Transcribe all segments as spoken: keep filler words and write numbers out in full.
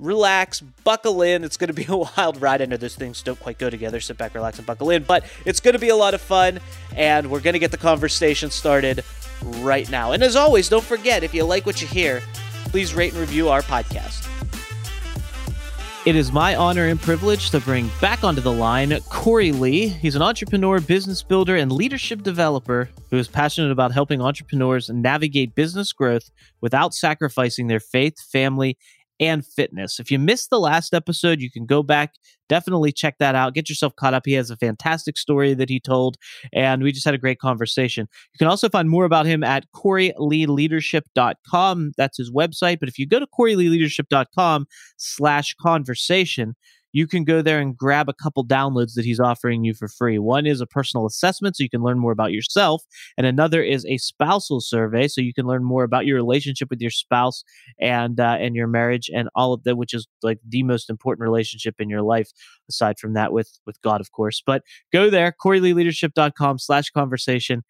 relax, buckle in. It's going to be a wild ride. I know those things don't quite go together. Sit back, relax, and buckle in, but it's going to be a lot of fun, and we're going to get the conversation started right now. And as always, don't forget, if you like what you hear, please rate and review our podcast. It is my honor and privilege to bring back onto the line Cory Lee. He's an entrepreneur, business builder, and leadership developer who is passionate about helping entrepreneurs navigate business growth without sacrificing their faith, family, and fitness. If you missed the last episode, you can go back, definitely check that out. Get yourself caught up. He has a fantastic story that he told, and we just had a great conversation. You can also find more about him at cory lee leadership dot com. That's his website. But if you go to cory lee leadership dot com slash conversation, you can go there and grab a couple downloads that he's offering you for free. One is a personal assessment, so you can learn more about yourself. And another is a spousal survey, so you can learn more about your relationship with your spouse and uh, and your marriage and all of that, which is like the most important relationship in your life, aside from that with, with God, of course. But go there, cory lee leadership dot com slash conversation.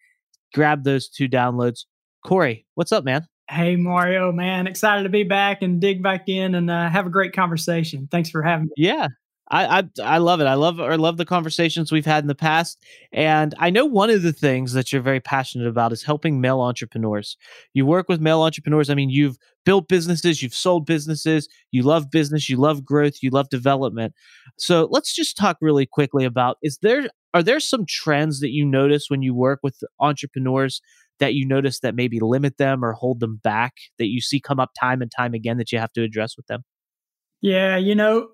Grab those two downloads. Cory, what's up, man? Hey, Mario, man. Excited to be back and dig back in and uh, have a great conversation. Thanks for having me. Yeah, I, I I love it. I love I love the conversations we've had in the past. And I know one of the things that you're very passionate about is helping male entrepreneurs. You work with male entrepreneurs. I mean, you've built businesses, you've sold businesses, you love business, you love growth, you love development. So let's just talk really quickly about, is there are there some trends that you notice when you work with entrepreneurs that you notice that maybe limit them or hold them back, that you see come up time and time again that you have to address with them? Yeah, you know,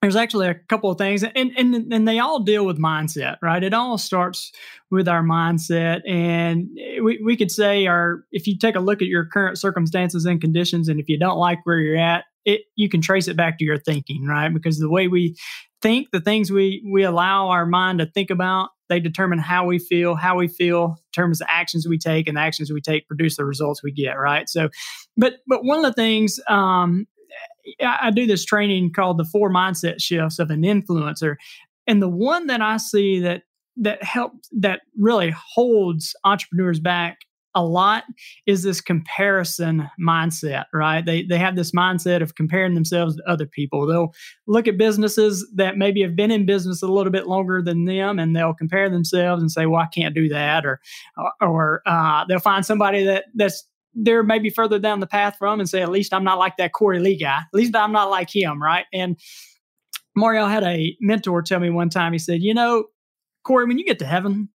there's actually a couple of things, and, and and they all deal with mindset, right? It all starts with our mindset, and we, we could say our, if you take a look at your current circumstances and conditions, and if you don't like where you're at, it, you can trace it back to your thinking, right? Because the way we think, the things we we allow our mind to think about, they determine how we feel, how we feel determines the actions we take, and the actions we take produce the results we get, right? So, but but one of the things, um, I do this training called the four mindset shifts of an influencer. And the one that I see that that helps, that really holds entrepreneurs back a lot, is this comparison mindset, right? They they have this mindset of comparing themselves to other people. They'll look at businesses that maybe have been in business a little bit longer than them, and they'll compare themselves and say, "Well, I can't do that," or or uh, they'll find somebody that that's they're maybe further down the path from and say, "At least I'm not like that Cory Lee guy. At least I'm not like him," right? And Mario had a mentor tell me one time. He said, "You know, Cory, when you get to heaven,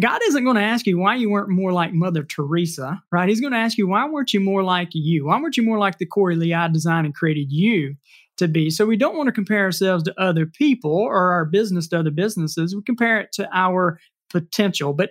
God isn't going to ask you why you weren't more like Mother Teresa, right? He's going to ask you, why weren't you more like you? Why weren't you more like the Cory Lee I designed and created you to be?" So we don't want to compare ourselves to other people or our business to other businesses. We compare it to our potential. But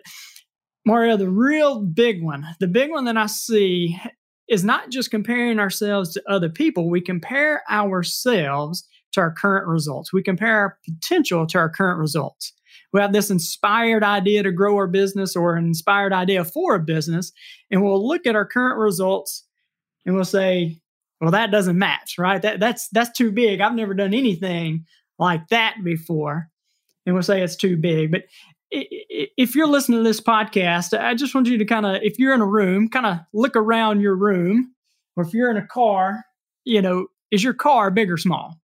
Mario, the real big one, the big one that I see is not just comparing ourselves to other people. We compare ourselves to our current results. We compare our potential to our current results. We have this inspired idea to grow our business or an inspired idea for a business, and we'll look at our current results and we'll say, well, that doesn't match, right? That, that's that's too big. I've never done anything like that before. And we'll say it's too big. But if you're listening to this podcast, I just want you to kind of, if you're in a room, kind of look around your room, or if you're in a car, you know, is your car big or small?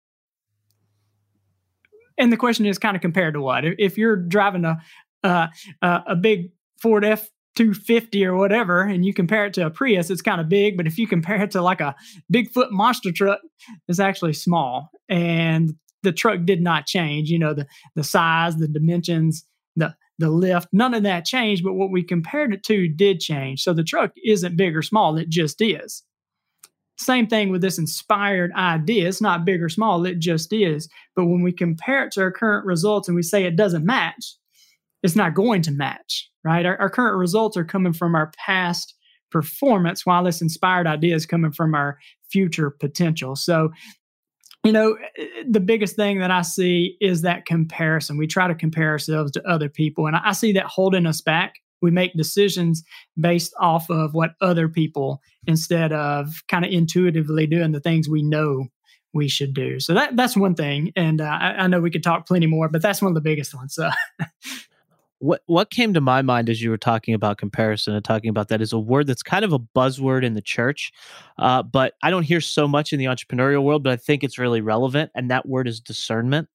And the question is kind of compared to what? If you're driving a uh, a big Ford F two fifty or whatever, and you compare it to a Prius, it's kind of big. But if you compare it to like a Bigfoot monster truck, it's actually small. And the truck did not change. You know, the the size, the dimensions, the the lift, none of that changed, but what we compared it to did change. So the truck isn't big or small, it just is. Same thing with this inspired idea. It's not big or small, it just is. But when we compare it to our current results and we say it doesn't match, it's not going to match, right? Our, our current results are coming from our past performance, while this inspired idea is coming from our future potential. So, you know, the biggest thing that I see is that comparison. We try to compare ourselves to other people, and I see that holding us back. We make decisions based off of what other people, instead of kind of intuitively doing the things we know we should do. So that that's one thing. And uh, I, I know we could talk plenty more, but that's one of the biggest ones. So. what what came to my mind as you were talking about comparison and talking about that is a word that's kind of a buzzword in the church, uh, but I don't hear so much in the entrepreneurial world, but I think it's really relevant. And that word is discernment.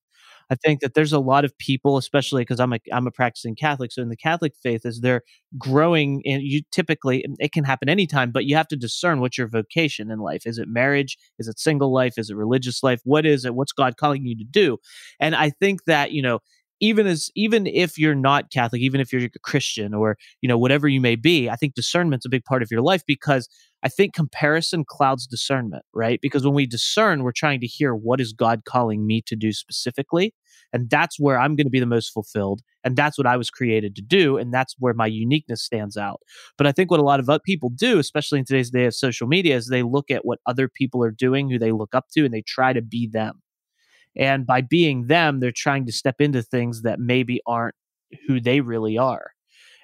I think that there's a lot of people, especially because I'm a I'm a practicing Catholic. So in the Catholic faith, as they're growing, and you typically, it can happen anytime, but you have to discern what's your vocation in life. Is it marriage? Is it single life? Is it religious life? What is it? What's God calling you to do? And I think that, you know, even as even if you're not Catholic, even if you're a Christian or, you know, whatever you may be, I think discernment's a big part of your life, because I think comparison clouds discernment, right? Because when we discern, we're trying to hear, what is God calling me to do specifically? And that's where I'm going to be the most fulfilled. And that's what I was created to do. And that's where my uniqueness stands out. But I think what a lot of other people do, especially in today's day of social media, is they look at what other people are doing, who they look up to, and they try to be them. And by being them, they're trying to step into things that maybe aren't who they really are.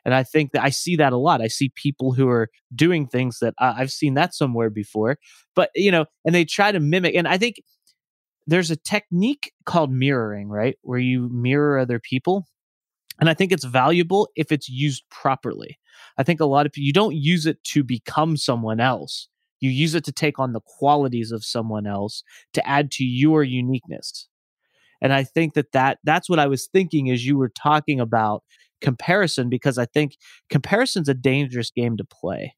And I think that I see that a lot. I see people who are doing things that uh, I've seen that somewhere before, but, you know, and they try to mimic. And I think there's a technique called mirroring, right? Where you mirror other people. And I think it's valuable if it's used properly. I think a lot of people, you don't use it to become someone else. You use it to take on the qualities of someone else to add to your uniqueness. And I think that, that that's what I was thinking as you were talking about comparison, because I think comparison's a dangerous game to play.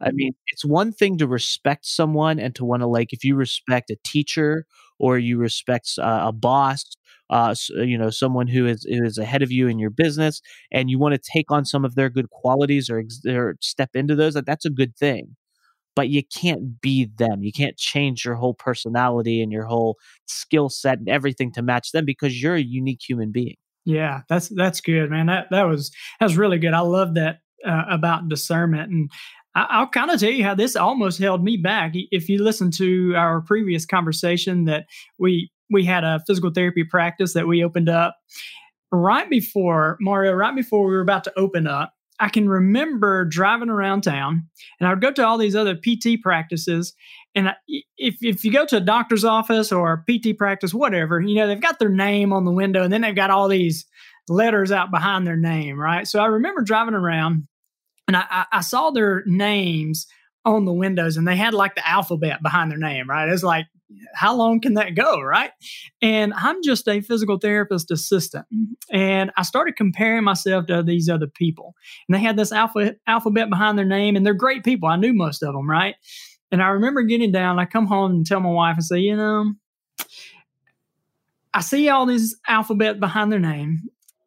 I mean, it's one thing to respect someone and to want to, like, if you respect a teacher or you respect uh, a boss, uh, you know, someone who is is ahead of you in your business, and you want to take on some of their good qualities or, or step into those, that, that's a good thing. But you can't be them. You can't change your whole personality and your whole skill set and everything to match them, because you're a unique human being. Yeah, that's that's good, man. That that was that was really good. I love that uh, about discernment. And I, I'll kind of tell you how this almost held me back. If you listen to our previous conversation, that we we had a physical therapy practice that we opened up right before, Mario, right before we were about to open up. I can remember driving around town, and I would go to all these other P T practices. And I, if if you go to a doctor's office or a P T practice, whatever, you know, they've got their name on the window, and then they've got all these letters out behind their name, right? So I remember driving around, and I, I, I saw their names on the windows, and they had like the alphabet behind their name, right? It's like, how long can that go, right? And I'm just a physical therapist assistant. And I started comparing myself to these other people. And they had this alpha, alphabet behind their name, and they're great people. I knew most of them, right? And I remember getting down. I come home and tell my wife and say, you know, I see all this alphabet behind their name.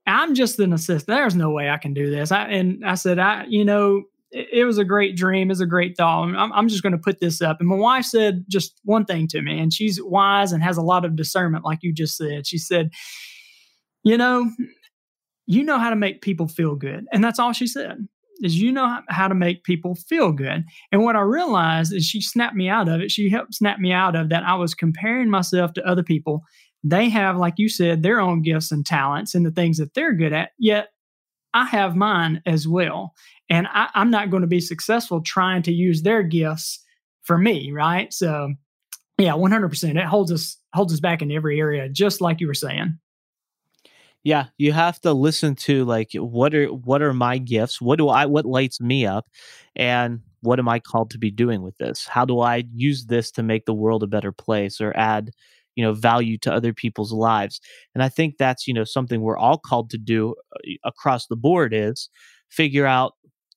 I'm just an assistant. There's no way I can do this. I, and I said, I, you know, it was a great dream. It was a great thought. I'm, I'm just going to put this up. And my wife said just one thing to me, and she's wise and has a lot of discernment, like you just said. She said, you know, you know how to make people feel good. And that's all she said, is you know how to make people feel good. And what I realized is she snapped me out of it. She helped snap me out of that. I was comparing myself to other people. They have, like you said, their own gifts and talents and the things that they're good at, yet I have mine as well. And I, I'm not going to be successful trying to use their gifts for me, right? So yeah, one hundred percent. It holds us holds us back in every area, just like you were saying. Yeah, you have to listen to, like, what are what are my gifts? What do I what lights me up? And what am I called to be doing with this? How do I use this to make the world a better place or add, you know, value to other people's lives? And I think that's, you know, something we're all called to do across the board, is figure out,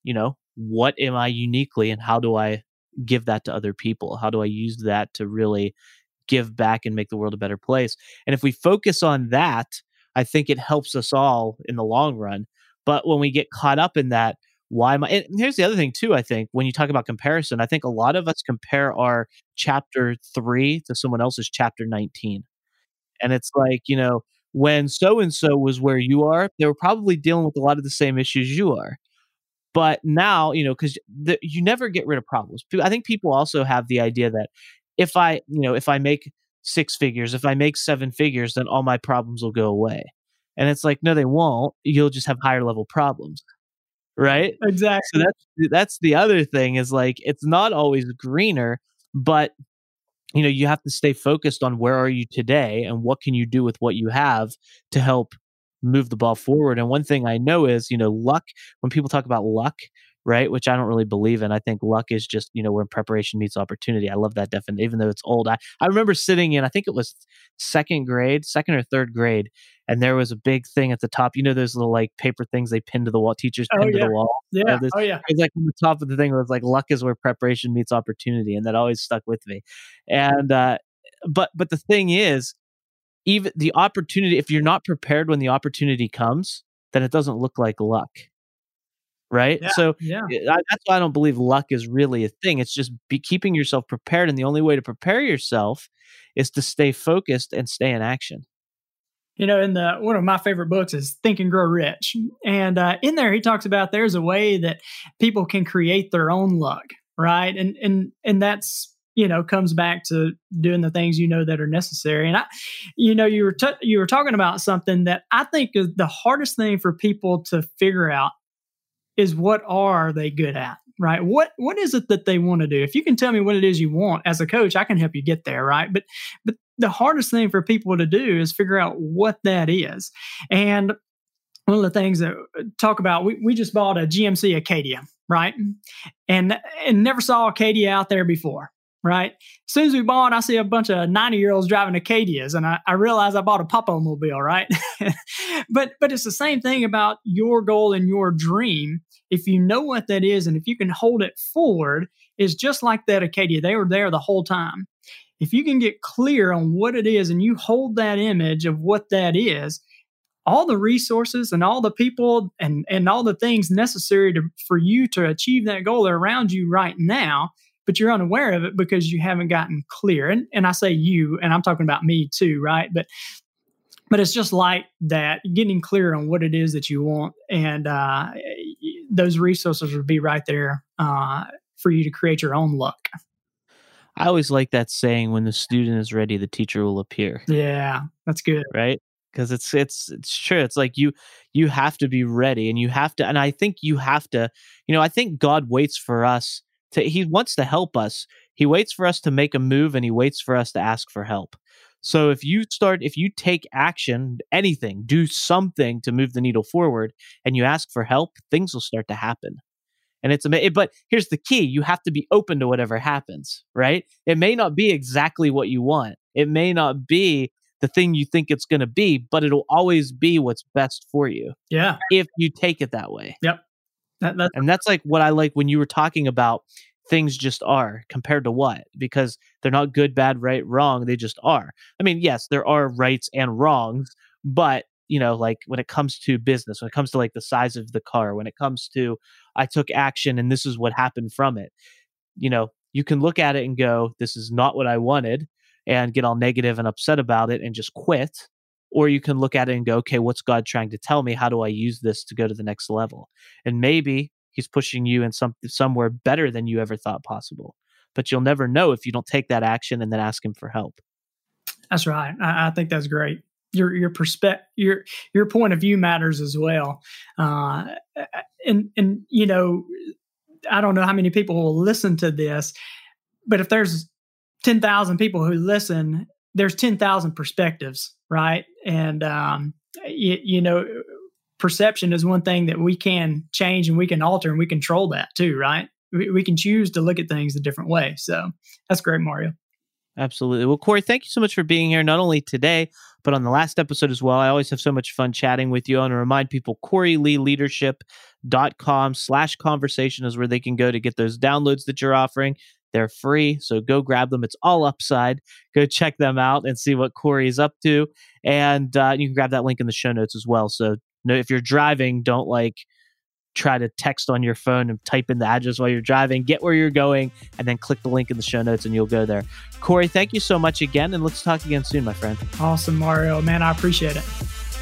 you know, what am I uniquely, and how do I give that to other people? How do I use that to really give back and make the world a better place? And if we focus on that, I think it helps us all in the long run. But when we get caught up in that, why am I? And here's the other thing too, I think, when you talk about comparison, I think a lot of us compare our chapter three to someone else's chapter nineteen. And it's like, you know, when so-and-so was where you are, they were probably dealing with a lot of the same issues you are. But now, you know, because you never get rid of problems. I think people also have the idea that if I, you know, if I make six figures, if I make seven figures, then all my problems will go away. And it's like, no, they won't. You'll just have higher level problems. Right? Exactly. So that's, that's the other thing is like, it's not always greener, but you know, you have to stay focused on where are you today and what can you do with what you have to help move the ball forward. And one thing I know is, you know, luck, when people talk about luck, right? Which I don't really believe in. I think luck is just, you know, when preparation meets opportunity. I love that definition, even though it's old. I, I remember sitting in, I think it was second grade, second or third grade. And there was a big thing at the top. You know, those little like paper things they pin to the wall, teachers pin oh, yeah. to the wall. Yeah. You know, this, oh, yeah. It was like on the top of the thing where it's like, luck is where preparation meets opportunity. And that always stuck with me. And, uh, but, but the thing is, even the opportunity, if you're not prepared when the opportunity comes, then it doesn't look like luck. Right. Yeah, so yeah. I, that's why I don't believe luck is really a thing. It's just be keeping yourself prepared. And the only way to prepare yourself is to stay focused and stay in action. You know, in the one of my favorite books is Think and Grow Rich. And uh, in there, he talks about there's a way that people can create their own luck, right? And and and that's, you know, comes back to doing the things you know that are necessary. And I, you know, you were t- you were talking about something that I think is the hardest thing for people to figure out is what are they good at, right? What what is it that they want to do? If you can tell me what it is you want as a coach, I can help you get there, right? But but the hardest thing for people to do is figure out what that is. And one of the things that talk about, we, we just bought a G M C Acadia, right? And and never saw Acadia out there before, right? As soon as we bought, I see a bunch of ninety-year-olds driving Acadias, and I, I realize I bought a Pop-O-Mobile, right? but but it's the same thing about your goal and your dream. If you know what that is, and if you can hold it forward, it's just like that Acadia. They were there the whole time. If you can get clear on what it is and you hold that image of what that is, all the resources and all the people and, and all the things necessary to, for you to achieve that goal are around you right now, but you're unaware of it because you haven't gotten clear. And, and I say you, and I'm talking about me too, right? But but it's just like that, getting clear on what it is that you want. And uh, those resources would be right there uh, for you to create your own luck. I always like that saying, when the student is ready, the teacher will appear. Yeah, that's good. Right? Because it's it's it's true. It's like you you have to be ready, and you have to, and I think you have to, you know, I think God waits for us to, he wants to help us. He waits for us to make a move, and he waits for us to ask for help. So if you start, if you take action, anything, do something to move the needle forward, and you ask for help, things will start to happen. And it's amazing. But here's the key. You have to be open to whatever happens, right? It may not be exactly what you want. It may not be the thing you think it's going to be, but it'll always be what's best for you. Yeah. If you take it that way. Yep. That, that's- and that's like what I like when you were talking about things just are compared to what? Because they're not good, bad, right, wrong. They just are. I mean, yes, there are rights and wrongs, but you know, like when it comes to business, when it comes to like the size of the car, when it comes to, I took action and this is what happened from it. You know, you can look at it and go, this is not what I wanted, and get all negative and upset about it and just quit. Or you can look at it and go, okay, what's God trying to tell me? How do I use this to go to the next level? And maybe he's pushing you in some, somewhere better than you ever thought possible, but you'll never know if you don't take that action and then ask him for help. That's right. I, I think that's great. Your your perspective, your your point of view matters as well, uh, and and you know, I don't know how many people will listen to this, but if there's ten thousand people who listen, there's ten thousand perspectives, right? And um, you, you know, perception is one thing that we can change and we can alter and we control that too, right? We, we can choose to look at things a different way. So that's great, Mario. Absolutely. Well, Cory, thank you so much for being here, not only today, but on the last episode as well. I always have so much fun chatting with you. I want to remind people, cory lee leadership dot com slash conversation is where they can go to get those downloads that you're offering. They're free, so go grab them. It's all upside. Go check them out and see what Cory's up to. And uh, you can grab that link in the show notes as well. So no, if you're driving, don't like try to text on your phone and type in the address while you're driving. Get where you're going and then click the link in the show notes and you'll go there. Cory, thank you so much again. And let's talk again soon, my friend. Awesome, Mario. Man, I appreciate it.